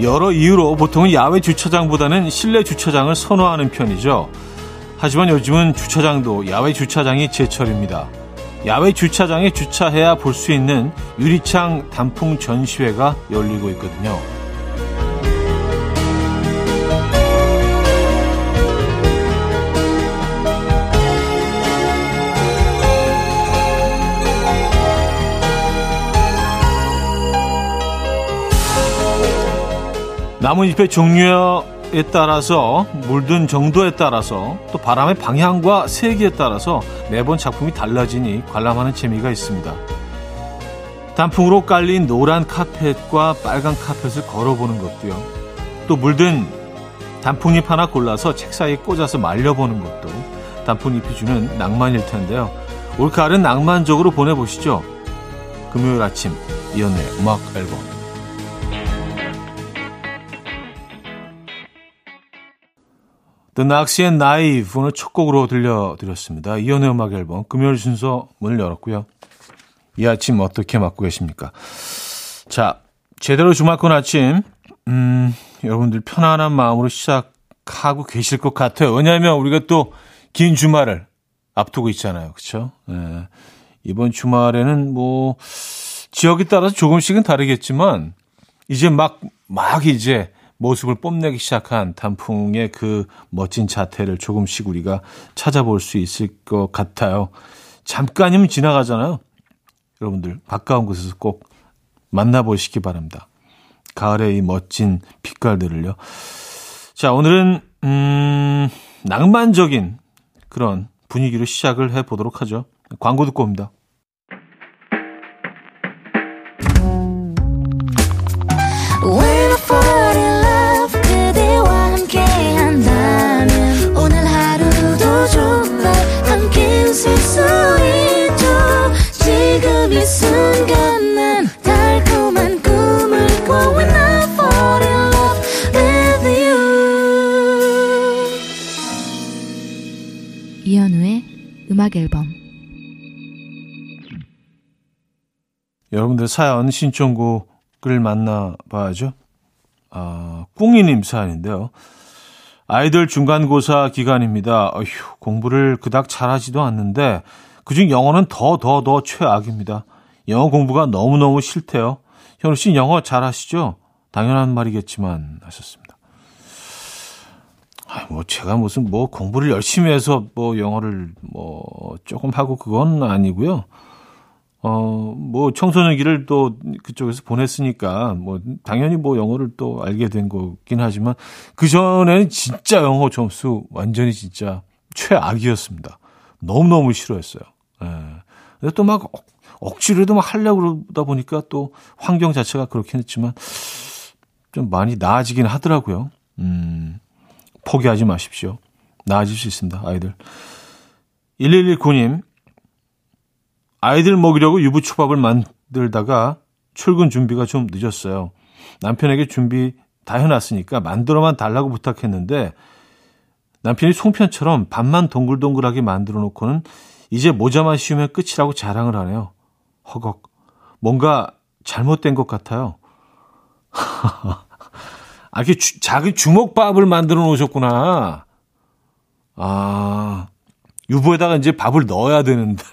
여러 이유로 보통은 야외 주차장보다는 실내 주차장을 선호하는 편이죠. 하지만 요즘은 주차장도 야외 주차장이 제철입니다. 야외 주차장에 주차해야 볼 수 있는 유리창 단풍 전시회가 열리고 있거든요. 나뭇잎의 종류에 따라서, 물든 정도에 따라서, 또 바람의 방향과 세기에 따라서 매번 작품이 달라지니 관람하는 재미가 있습니다. 단풍으로 깔린 노란 카펫과 빨간 카펫을 걸어보는 것도요. 또 물든 단풍잎 하나 골라서 책 사이에 꽂아서 말려보는 것도 단풍잎이 주는 낭만일 텐데요. 올 가을은 낭만적으로 보내보시죠. 금요일 아침 이연의 음악 앨범. The Knox and Knife 오늘 첫 곡으로 들려드렸습니다. 이연의 음악 앨범 금요일 순서 문을 열었고요. 이 아침 어떻게 맞고 계십니까? 자, 제대로 주말권 아침 여러분들 편안한 마음으로 시작하고 계실 것 같아요. 왜냐하면 우리가 또 긴 주말을 앞두고 있잖아요. 그렇죠? 네. 이번 주말에는 뭐 지역에 따라서 조금씩은 다르겠지만 이제 막 이제 모습을 뽐내기 시작한 단풍의 그 멋진 자태를 조금씩 우리가 찾아볼 수 있을 것 같아요. 잠깐이면 지나가잖아요. 여러분들 가까운 곳에서 꼭 만나보시기 바랍니다. 가을의 이 멋진 빛깔들을요. 자, 오늘은 낭만적인 그런 분위기로 시작을 해보도록 하죠. 광고 듣고 옵니다. 이현우의 음악 앨범. 여러분들 사연 신청곡을 만나봐야죠. 꿍이님 사연인데요. 아이들 중간고사 기간입니다. 어휴, 공부를 그닥 잘하지도 않는데 그중 영어는 더 최악입니다. 영어 공부가 너무너무 싫대요. 현우 씨 영어 잘하시죠? 당연한 말이겠지만 하셨습니다. 제가 무슨 공부를 열심히 해서 영어를 조금 하고 그건 아니고요. 청소년기를 또 그쪽에서 보냈으니까 당연히 영어를 또 알게 된 거긴 하지만 그 전에는 진짜 영어 점수 완전히 진짜 최악이었습니다. 너무너무 싫어했어요. 예. 근데 또 억지로도 하려고 그러다 보니까 또 환경 자체가 그렇긴 했지만 좀 많이 나아지긴 하더라고요. 포기하지 마십시오. 나아질 수 있습니다, 아이들. 1119님. 아이들 먹이려고 유부초밥을 만들다가 출근 준비가 좀 늦었어요. 남편에게 준비 다 해놨으니까 만들어만 달라고 부탁했는데 남편이 송편처럼 밥만 동글동글하게 만들어 놓고는 이제 모자만 씌우면 끝이라고 자랑을 하네요. 허걱. 뭔가 잘못된 것 같아요. 이렇게 작은 주먹밥을 만들어 놓으셨구나. 유부에다가 이제 밥을 넣어야 되는데.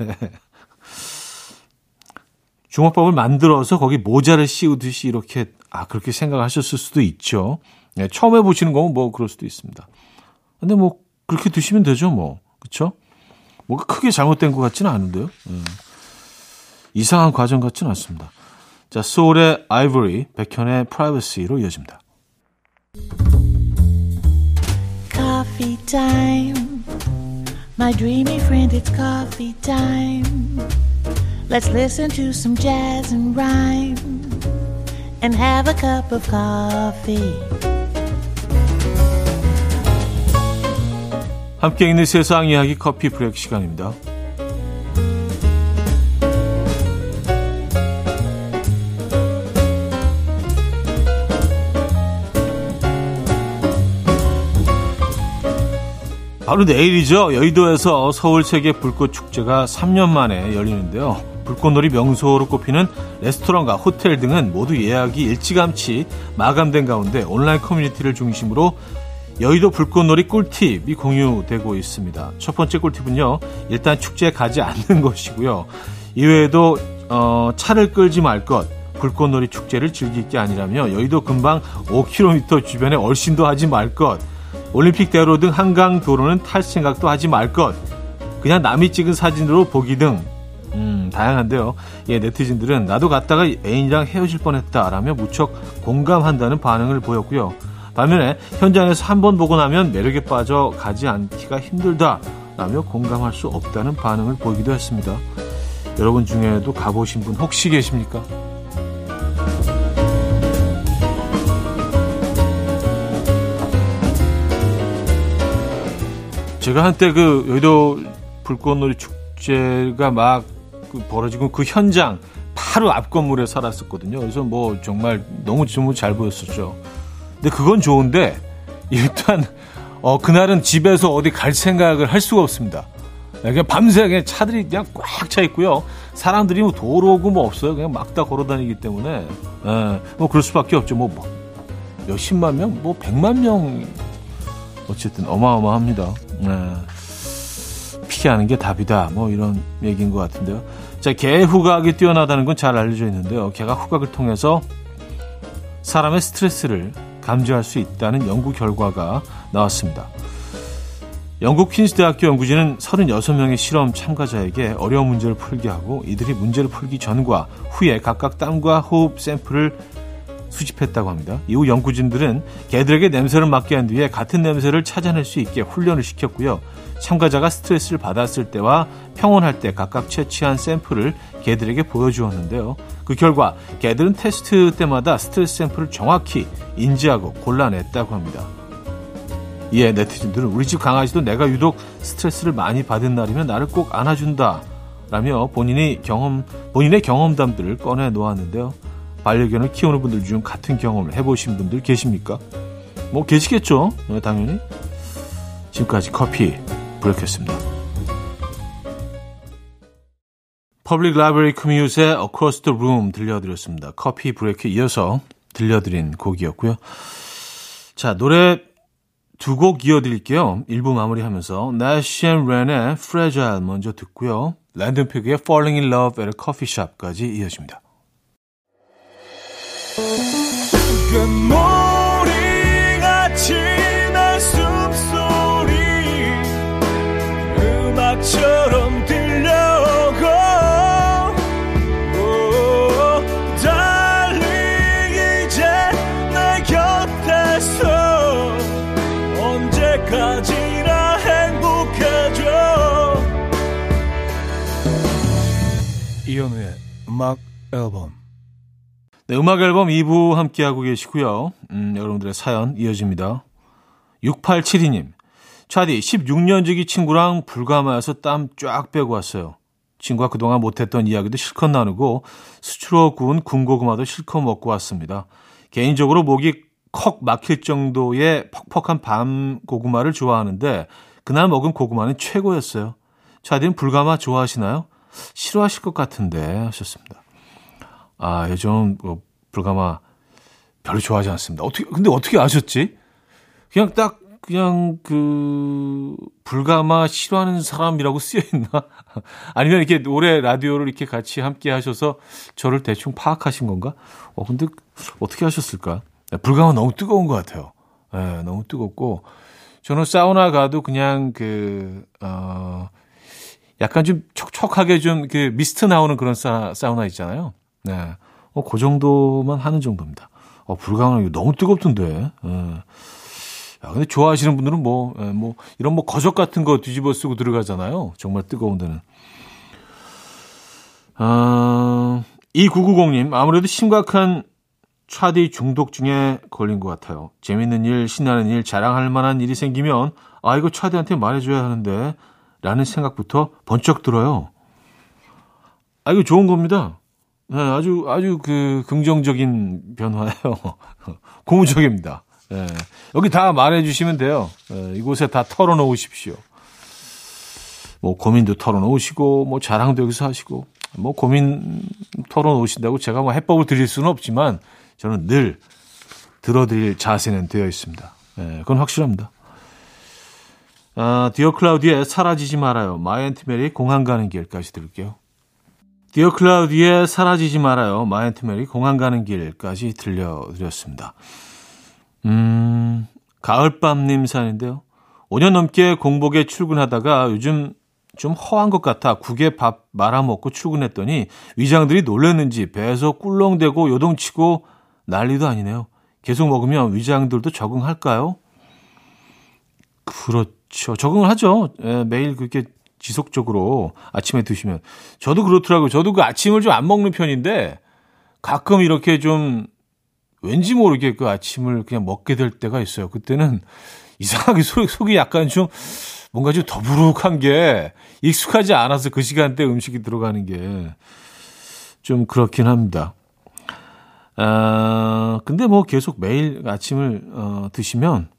주먹밥을 만들어서 거기 모자를 씌우듯이 이렇게, 그렇게 생각하셨을 수도 있죠. 네, 처음 해보시는 거면 그럴 수도 있습니다. 근데 그렇게 드시면 되죠, 그쵸? 크게 잘못된 것 같지는 않은데요. 이상한 과정 같지는 않습니다. 자, 소울의 아이보리, 백현의 프라이버시로 이어집니다. Coffee time. My dreamy friend, it's coffee time. Let's listen to some jazz and rhyme and have a cup of coffee. 함께 있는 세상 이야기 커피 브레이크 시간입니다. 바로 내일이죠. 여의도에서 서울세계 불꽃축제가 3년 만에 열리는데요. 불꽃놀이 명소로 꼽히는 레스토랑과 호텔 등은 모두 예약이 일찌감치 마감된 가운데 온라인 커뮤니티를 중심으로 여의도 불꽃놀이 꿀팁이 공유되고 있습니다. 첫 번째 꿀팁은요, 일단 축제에 가지 않는 것이고요. 이외에도 차를 끌지 말 것, 불꽃놀이 축제를 즐길 게 아니라며 여의도 근방 5km 주변에 얼씬도 하지 말 것, 올림픽대로 등 한강도로는 탈 생각도 하지 말 것, 그냥 남이 찍은 사진으로 보기 등 다양한데요. 예, 네티즌들은 나도 갔다가 애인이랑 헤어질 뻔했다라며 무척 공감한다는 반응을 보였고요. 반면에 현장에서 한 번 보고 나면 매력에 빠져 가지 않기가 힘들다라며 공감할 수 없다는 반응을 보이기도 했습니다. 여러분 중에도 가보신 분 혹시 계십니까? 제가 한때 그 여의도 불꽃놀이 축제가 막 벌어지고 그 현장 바로 앞 건물에 살았었거든요. 그래서 뭐 정말 너무 잘 보였었죠. 근데 그건 좋은데 일단 그날은 집에서 어디 갈 생각을 할 수가 없습니다. 그냥 밤새 그냥 차들이 그냥 꽉 차 있고요. 사람들이 뭐 도로고 뭐 없어요. 그냥 막 다 걸어다니기 때문에 뭐 그럴 수밖에 없죠. 뭐 몇십만 명, 뭐 100만 명 어쨌든 어마어마합니다. 피하는 게 답이다. 뭐 이런 얘기인 것 같은데요. 자, 개 후각이 뛰어나다는 건 잘 알려져 있는데요. 개가 후각을 통해서 사람의 스트레스를 감지할 수 있다는 연구 결과가 나왔습니다. 영국 퀸스 대학교 연구진은 36명의 실험 참가자에게 어려운 문제를 풀게 하고 이들이 문제를 풀기 전과 후에 각각 땀과 호흡 샘플을 수집했다고 합니다. 이후 연구진들은 개들에게 냄새를 맡게 한 뒤에 같은 냄새를 찾아낼 수 있게 훈련을 시켰고요. 참가자가 스트레스를 받았을 때와 평온할 때 각각 채취한 샘플을 개들에게 보여주었는데요. 그 결과 개들은 테스트 때마다 스트레스 샘플을 정확히 인지하고 골라냈다고 합니다. 이에 네티즌들은 우리 집 강아지도 내가 유독 스트레스를 많이 받은 날이면 나를 꼭 안아준다 라며 본인의 경험담들을 꺼내놓았는데요. 반려견을 키우는 분들 중 같은 경험을 해보신 분들 계십니까? 뭐 계시겠죠? 네, 당연히. 지금까지 커피 브레이크였습니다. 퍼블릭 라이브러리 뮤즈의 Across the Room 들려드렸습니다. 커피 브레이크에 이어서 들려드린 곡이었고요. 자, 노래 두 곡 이어드릴게요. 1부 마무리하면서 Nash and Ren의 Fragile 먼저 듣고요. 랜덤 피그의 Falling in Love at a Coffee Shop까지 이어집니다. 금모리같이 날 숨소리 음악처럼 들려오고 달리 이제 내 곁에서 언제까지나 행복해져. 이현우의 음악 앨범. 네, 음악 앨범 2부 함께하고 계시고요. 여러분들의 사연 이어집니다. 6872님. 차디, 16년지기 친구랑 불가마에서 땀 쫙 빼고 왔어요. 친구가 그동안 못했던 이야기도 실컷 나누고 수출로 구운 군고구마도 실컷 먹고 왔습니다. 개인적으로 목이 컥 막힐 정도의 퍽퍽한 밤 고구마를 좋아하는데 그날 먹은 고구마는 최고였어요. 차디는 불가마 좋아하시나요? 싫어하실 것 같은데 하셨습니다. 아, 요즘 불가마 별로 좋아하지 않습니다. 근데 어떻게 아셨지? 그냥 그 불가마 싫어하는 사람이라고 쓰여 있나? 아니면 이렇게 올해 라디오를 이렇게 같이 함께 하셔서 저를 대충 파악하신 건가? 근데 어떻게 하셨을까? 불가마 너무 뜨거운 것 같아요. 네, 너무 뜨겁고 저는 사우나 가도 그냥 약간 좀 촉촉하게 좀 그 미스트 나오는 그런 사우나 있잖아요. 네, 그 정도만 하는 정도입니다. 불가능하게 너무 뜨겁던데. 야, 근데 좋아하시는 분들은 이런 거적 같은 거 뒤집어 쓰고 들어가잖아요. 정말 뜨거운 데는. 2990님, 아무래도 심각한 차디 중독증에 걸린 것 같아요. 재밌는 일, 신나는 일, 자랑할 만한 일이 생기면 아, 이거 차디한테 말해줘야 하는데 라는 생각부터 번쩍 들어요. 아, 이거 좋은 겁니다. 네, 아주 그 긍정적인 변화예요. 고무적입니다. 네, 여기 다 말해주시면 돼요. 네, 이곳에 다 털어놓으십시오. 뭐 고민도 털어놓으시고, 뭐 자랑도 여기서 하시고, 뭐 고민 토론 오신다고 제가 뭐 해법을 드릴 수는 없지만 저는 늘 들어드릴 자세는 되어 있습니다. 예, 그건 확실합니다. 디어 클라우디의 사라지지 말아요. 마이앤트메리 공항 가는 길까지 들을게요. 디어 클라우디의 사라지지 말아요. 마이앤트메리 공항 가는 길까지 들려드렸습니다. 가을밤님 사연인데요. 5년 넘게 공복에 출근하다가 요즘 좀 허한 것 같아 국에 밥 말아먹고 출근했더니 위장들이 놀랐는지 배에서 꿀렁대고 요동치고 난리도 아니네요. 계속 먹으면 위장들도 적응할까요? 그렇죠. 적응을 하죠. 예, 매일 그렇게 지속적으로 아침에 드시면. 저도 그렇더라고요. 저도 그 아침을 좀 안 먹는 편인데 가끔 이렇게 좀 왠지 모르게 그 아침을 그냥 먹게 될 때가 있어요. 그때는 이상하게 속이 약간 좀 뭔가 좀 더부룩한 게 익숙하지 않아서 그 시간대 음식이 들어가는 게 좀 그렇긴 합니다. 근데 뭐 계속 매일 아침을 드시면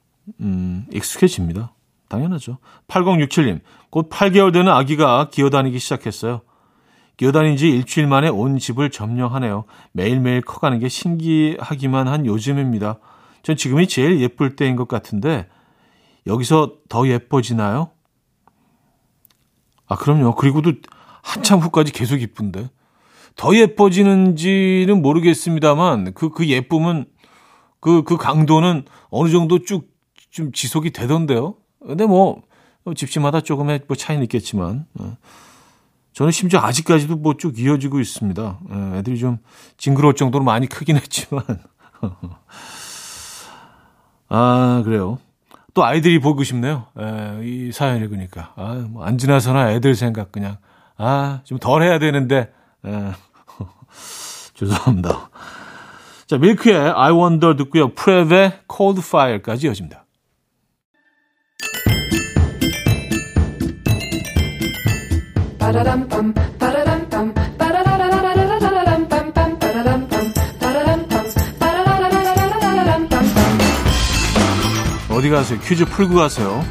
익숙해집니다. 당연하죠. 8067님, 곧 8개월 되는 아기가 기어다니기 시작했어요. 기어다닌 지 일주일 만에 온 집을 점령하네요. 매일매일 커가는 게 신기하기만 한 요즘입니다. 전 지금이 제일 예쁠 때인 것 같은데 여기서 더 예뻐지나요? 아, 그럼요. 그리고도 한참 후까지 계속 이쁜데. 더 예뻐지는지는 모르겠습니다만 그 예쁨은 그 강도는 어느 정도 쭉 좀 지속이 되던데요. 근데 뭐 집집마다 조금의 뭐 차이는 있겠지만 저는 심지어 아직까지도 뭐 쭉 이어지고 있습니다. 애들이 좀 징그러울 정도로 많이 크긴 했지만 아, 그래요. 또 아이들이 보고 싶네요. 이 사연 읽으니까 뭐 안 지나서나 애들 생각 그냥 좀 덜 해야 되는데. 죄송합니다. 자, 밀크의 I Wonder 듣고요. 프랩의 Cold Fire까지 이어집니다. 어디 가세요? 퀴즈 풀고 가세요.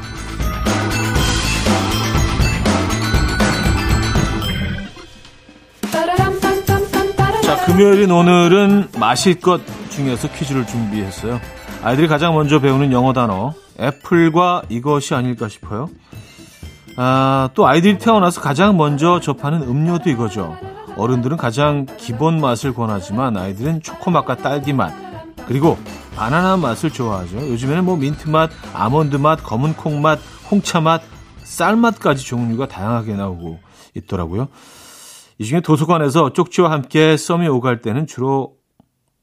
금요일인 오늘은 마실 것 중에서 퀴즈를 준비했어요. 아이들이 가장 먼저 배우는 영어 단어 애플과 이것이 아닐까 싶어요. 또 아이들이 태어나서 가장 먼저 접하는 음료도 이거죠. 어른들은 가장 기본 맛을 권하지만 아이들은 초코맛과 딸기맛 그리고 바나나 맛을 좋아하죠. 요즘에는 뭐 민트맛, 아몬드맛, 검은콩맛, 홍차맛, 쌀맛까지 종류가 다양하게 나오고 있더라고요. 이 중에 도서관에서 쪽지와 함께 썸이 오갈 때는 주로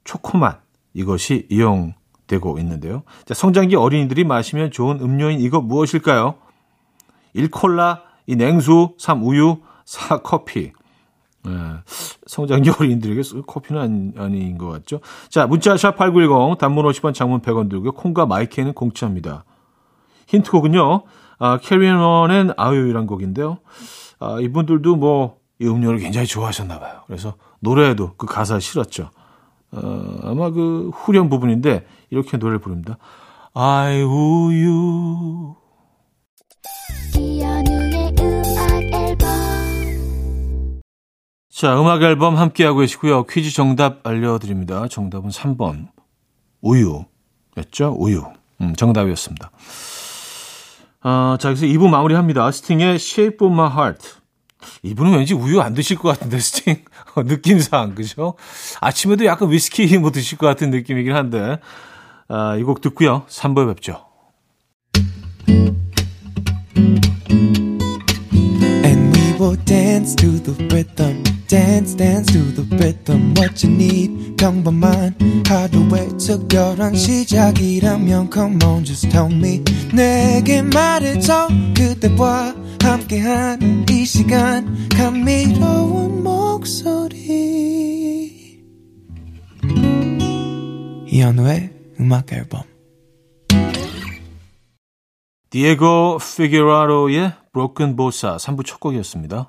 초코맛 이것이 이용되고 있는데요. 자, 성장기 어린이들이 마시면 좋은 음료인 이거 무엇일까요? 1콜라, 2 냉수, 3 우유, 4 커피. 성장기 어린이들에게 커피는 아닌 것 같죠. 자, 문자 샵 8910 단문 50원 장문 100원 들고요. 콩과 마이크는 공짜입니다. 힌트곡은요. Carry On and Ayo이란 곡인데요. 이분들도 뭐 이 음료를 굉장히 좋아하셨나 봐요. 그래서 노래에도 그 가사를 실었죠. 아마 그 후렴 부분인데 이렇게 노래를 부릅니다. I owe you. 이현우의 음악 앨범. 자, 음악 앨범 함께하고 계시고요. 퀴즈 정답 알려드립니다. 정답은 3번 우유였죠. 우유. 정답이었습니다. 자, 여기서 2부 마무리합니다. 스팅의 Shape of My Heart. 이분은 왠지 우유 안 드실 것 같은데, 스팅. 느낌상, 그죠? 아침에도 약간 위스키 뭐 드실 것 같은 느낌이긴 한데, 이 곡 듣고요. 3부에 뵙죠. And we will dance to the rhythm. Dance, dance to the rhythm. What you need, 평범한 하루의 특별한 시작이라면, come on, just tell me. 내게 말해줘, 그대와. 함께한 이 시간 감미로운 목소리 이현우의 음악 앨범 디에고 피게라로의 Broken Bossa 3부 첫 곡이었습니다.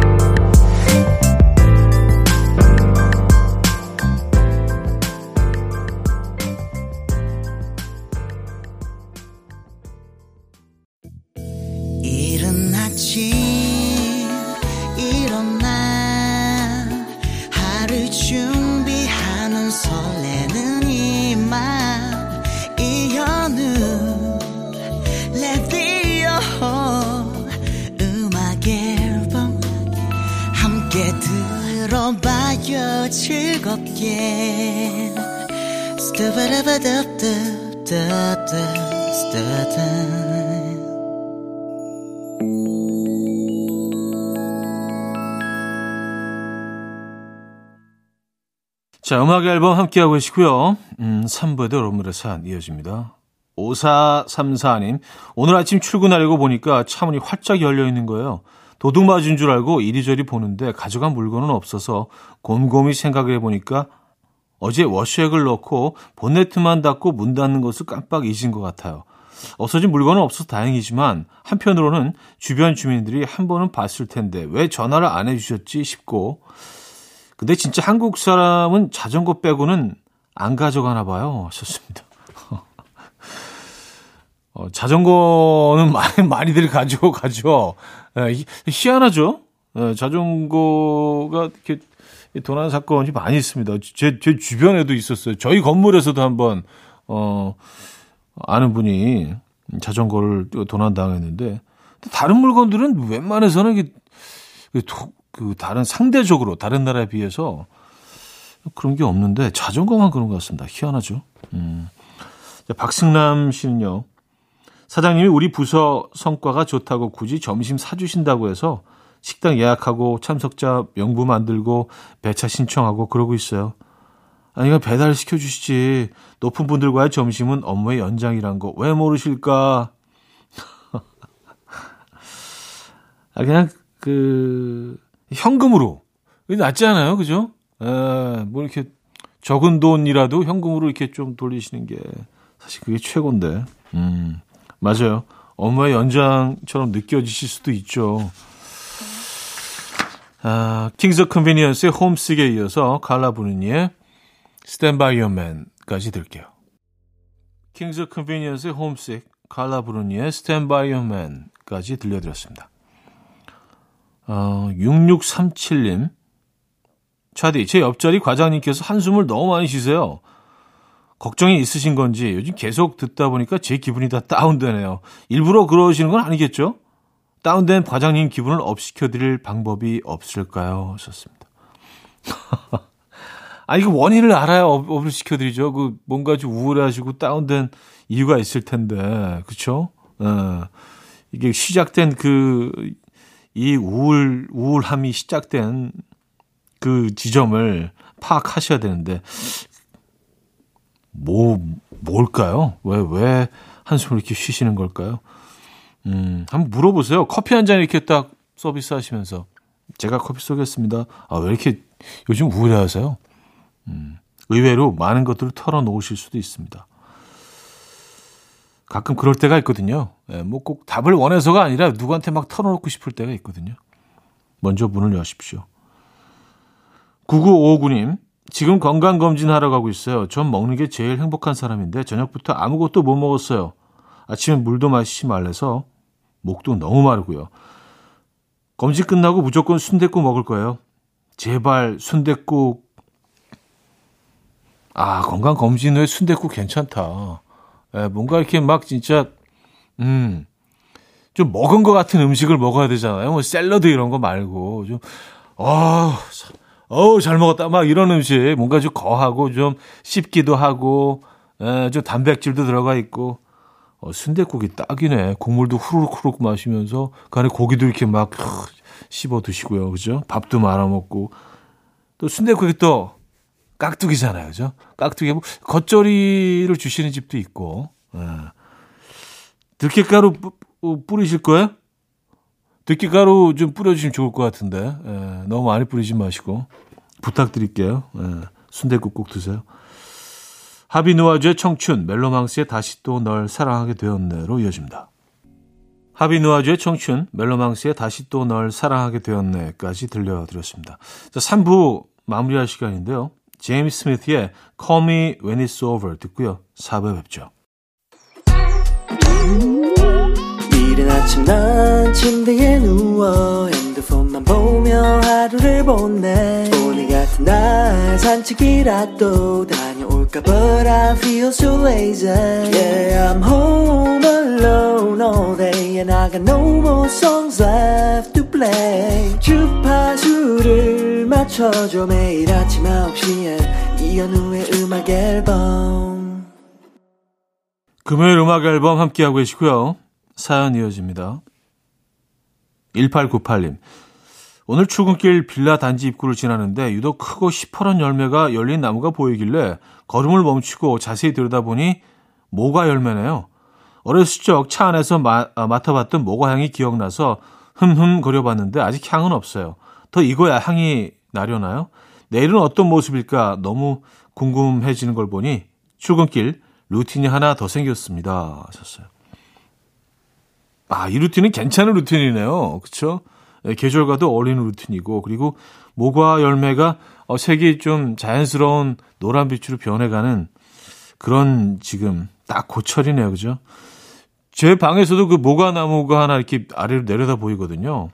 즐겁게 자, 음악 앨범 함께하고 계시고요. 3부에도 여러분들의 사연 이어집니다. 5434님, 오늘 아침 출근하려고 보니까 차문이 활짝 열려있는 거예요. 도둑 맞은 줄 알고 이리저리 보는데 가져간 물건은 없어서 곰곰이 생각을 해보니까 어제 워시액을 넣고 본네트만 닫고 문 닫는 것을 깜빡 잊은 것 같아요. 없어진 물건은 없어서 다행이지만 한편으로는 주변 주민들이 한 번은 봤을 텐데 왜 전화를 안 해주셨지 싶고, 근데 진짜 한국 사람은 자전거 빼고는 안 가져가나 봐요. 좋습니다. 자전거는 많이들 가지고 가죠. 희한하죠. 자전거가 이렇게 도난 사건이 많이 있습니다. 제 주변에도 있었어요. 저희 건물에서도 한번 아는 분이 자전거를 도난 당했는데, 다른 물건들은 웬만해서는 다른 상대적으로 다른 나라에 비해서 그런 게 없는데 자전거만 그런 것 같습니다. 희한하죠. 박승남 씨는요, 사장님이 우리 부서 성과가 좋다고 굳이 점심 사주신다고 해서 식당 예약하고 참석자 명부 만들고 배차 신청하고 그러고 있어요. 아니, 이거 배달 시켜주시지. 높은 분들과의 점심은 업무의 연장이란 거 왜 모르실까? 그냥 현금으로. 낫지 않아요? 그죠? 뭐 이렇게 적은 돈이라도 현금으로 이렇게 좀 돌리시는 게 사실 그게 최고인데. 맞아요. 업무의 연장처럼 느껴지실 수도 있죠. 킹스 컨비니언스의 홈스에 이어서 갈라 부르니의 스탠드 바이 유어 맨까지 들게요. 킹스 컨비니언스의 홈스, 갈라 부르니의 스탠드 바이 유어 맨까지 들려드렸습니다. 6637님, 차디, 제 옆자리 과장님께서 한숨을 너무 많이 쉬세요. 걱정이 있으신 건지 요즘 계속 듣다 보니까 제 기분이 다 다운되네요. 일부러 그러시는 건 아니겠죠? 다운된 과장님 기분을 업시켜드릴 방법이 없을까요? 하셨습니다. 이거 원인을 알아야 업을 시켜드리죠. 뭔가 좀 우울해하시고 다운된 이유가 있을 텐데, 그렇죠? 이게 시작된 이 우울함이 시작된 그 지점을 파악하셔야 되는데. 뭘까요? 왜 한숨을 이렇게 쉬시는 걸까요? 한번 물어보세요. 커피 한 잔 이렇게 딱 서비스 하시면서, 제가 커피 쏘겠습니다. 왜 이렇게 요즘 우울해하세요? 의외로 많은 것들을 털어놓으실 수도 있습니다. 가끔 그럴 때가 있거든요. 뭐 꼭 답을 원해서가 아니라 누구한테 막 털어놓고 싶을 때가 있거든요. 먼저 문을 여십시오. 9959님, 지금 건강검진하러 가고 있어요. 전 먹는 게 제일 행복한 사람인데 저녁부터 아무것도 못 먹었어요. 아침에 물도 마시지 말래서 목도 너무 마르고요. 검진 끝나고 무조건 순댓국 먹을 거예요. 제발 순댓국. 아, 건강검진 후에 순댓국 괜찮다. 예, 뭔가 이렇게 막 진짜 좀 먹은 것 같은 음식을 먹어야 되잖아요. 뭐 샐러드 이런 거 말고 좀 잘 먹었다 막 이런 음식 뭔가 좀 거하고 좀 씹기도 하고 좀 단백질도 들어가 있고 순댓국이 딱이네. 국물도 후루룩 마시면서 그 안에 고기도 이렇게 막 씹어 드시고요, 그죠? 밥도 말아 먹고 또 순댓국이 또 깍두기잖아요, 그죠? 깍두기 뭐 겉절이를 주시는 집도 있고. 들깨가루 뿌리실 거예요? 들깨가루 좀 뿌려주시면 좋을 것 같은데 너무 많이 뿌리지 마시고 부탁드릴게요. 순댓국 꼭 드세요. 하비누아주의 청춘, 멜로망스의 다시 또 널 사랑하게 되었네로 이어집니다. 하비누아주의 청춘, 멜로망스의 다시 또 널 사랑하게 되었네까지 들려드렸습니다. 자, 3부 마무리할 시간인데요. 제임스 스미스의 Call Me When It's Over 듣고요. 4부에 뵙죠. 이른 아침 난 침대에 누워 핸드폰만 보며 하루를 보내. 오늘 같은 날 산책이라도 다녀올까 But I feel so lazy. Yeah, I'm home alone all day and I got no more songs left to play. 주파수를 맞춰줘. 매일 아침 9시에 이현우의 음악 앨범. 금요일 음악 앨범 함께하고 계시고요. 사연 이어집니다. 1898님. 오늘 출근길 빌라 단지 입구를 지나는데 유독 크고 시퍼런 열매가 열린 나무가 보이길래 걸음을 멈추고 자세히 들여다보니 모과 열매네요. 어렸을 적 차 안에서 맡아봤던 모과 향이 기억나서 거려봤는데 아직 향은 없어요. 더 익어야 향이 나려나요? 내일은 어떤 모습일까 너무 궁금해지는 걸 보니 출근길 루틴이 하나 더 생겼습니다 하셨어요. 아, 이 루틴은 괜찮은 루틴이네요. 그렇죠? 계절과도 어울리는 루틴이고 그리고 모과 열매가 색이 좀 자연스러운 노란빛으로 변해가는 그런 지금 딱 고철이네요. 그죠? 제 방에서도 그 모과나무가 하나 이렇게 아래로 내려다 보이거든요.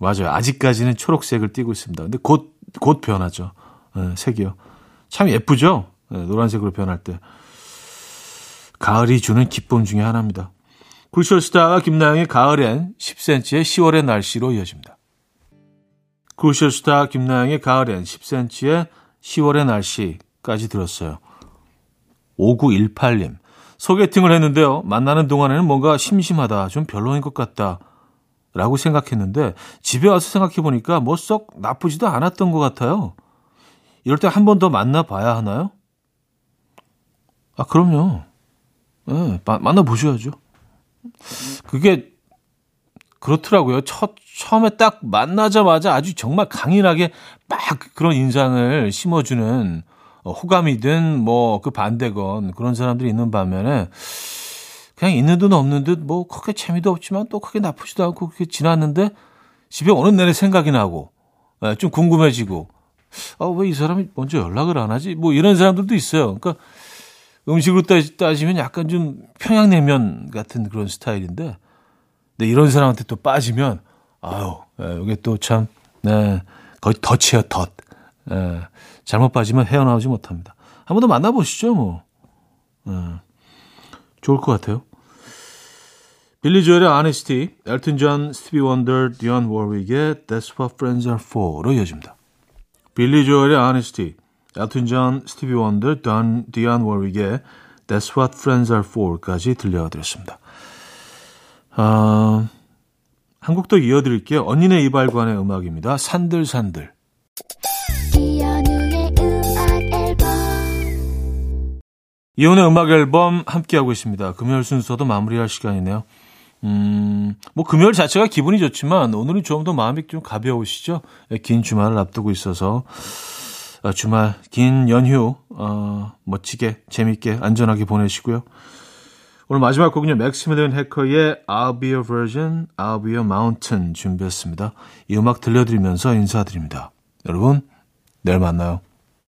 맞아요. 아직까지는 초록색을 띠고 있습니다. 근데 곧 변하죠. 색이요. 참 예쁘죠? 노란색으로 변할 때. 가을이 주는 기쁨 중에 하나입니다. 쿨쇼스타와 김나영의 가을엔 10cm의 10월의 날씨로 이어집니다. 쿨쇼스타 김나영의 가을엔 10cm의 10월의 날씨까지 들었어요. 5918님. 소개팅을 했는데요. 만나는 동안에는 뭔가 심심하다, 좀 별로인 것 같다 라고 생각했는데 집에 와서 생각해보니까 뭐 썩 나쁘지도 않았던 것 같아요. 이럴 때 한 번 더 만나봐야 하나요? 아, 그럼요. 네, 만나보셔야죠. 그게 그렇더라고요. 처음에 딱 만나자마자 아주 정말 강인하게 막 그런 인상을 심어주는 호감이든 뭐 그 반대건 그런 사람들이 있는 반면에 그냥 있는 듯 없는 듯 뭐 크게 재미도 없지만 또 크게 나쁘지도 않고 그렇게 지났는데 집에 오는 내내 생각이 나고 좀 궁금해지고 왜 이 사람이 먼저 연락을 안 하지? 뭐 이런 사람들도 있어요. 그러니까 음식으로 따지면 약간 좀 평양냉면 같은 그런 스타일인데, 근데 이런 사람한테 또 빠지면, 아유, 이게 또 참, 거의 덫이에요, 덫. 잘못 빠지면 헤어나오지 못합니다. 한 번 더 만나보시죠, 뭐. 좋을 것 같아요. 빌리 조엘의 Honesty, 엘튼 존, 스티비 원더, 디언 워윅의 That's What Friends Are For로 이어집니다. 빌리 조엘의 Honesty, 엘튼 존, 스티비 원더, 디언 워윅의 That's What Friends Are For까지 들려드렸습니다. 한 곡 더 이어드릴게요. 언니네 이발관의 음악입니다. 산들산들. 이혼의 음악 앨범 함께하고 있습니다. 금요일 순서도 마무리할 시간이네요. 뭐 금요일 자체가 기분이 좋지만 오늘은 좀 더 마음이 좀 가벼우시죠? 긴 주말을 앞두고 있어서. 주말 긴 연휴 멋지게 재미있게 안전하게 보내시고요. 오늘 마지막 곡은요. 맥시밀리언 해커의 I'll be your virgin, I'll be your mountain 준비했습니다. 이 음악 들려드리면서 인사드립니다. 여러분 내일 만나요.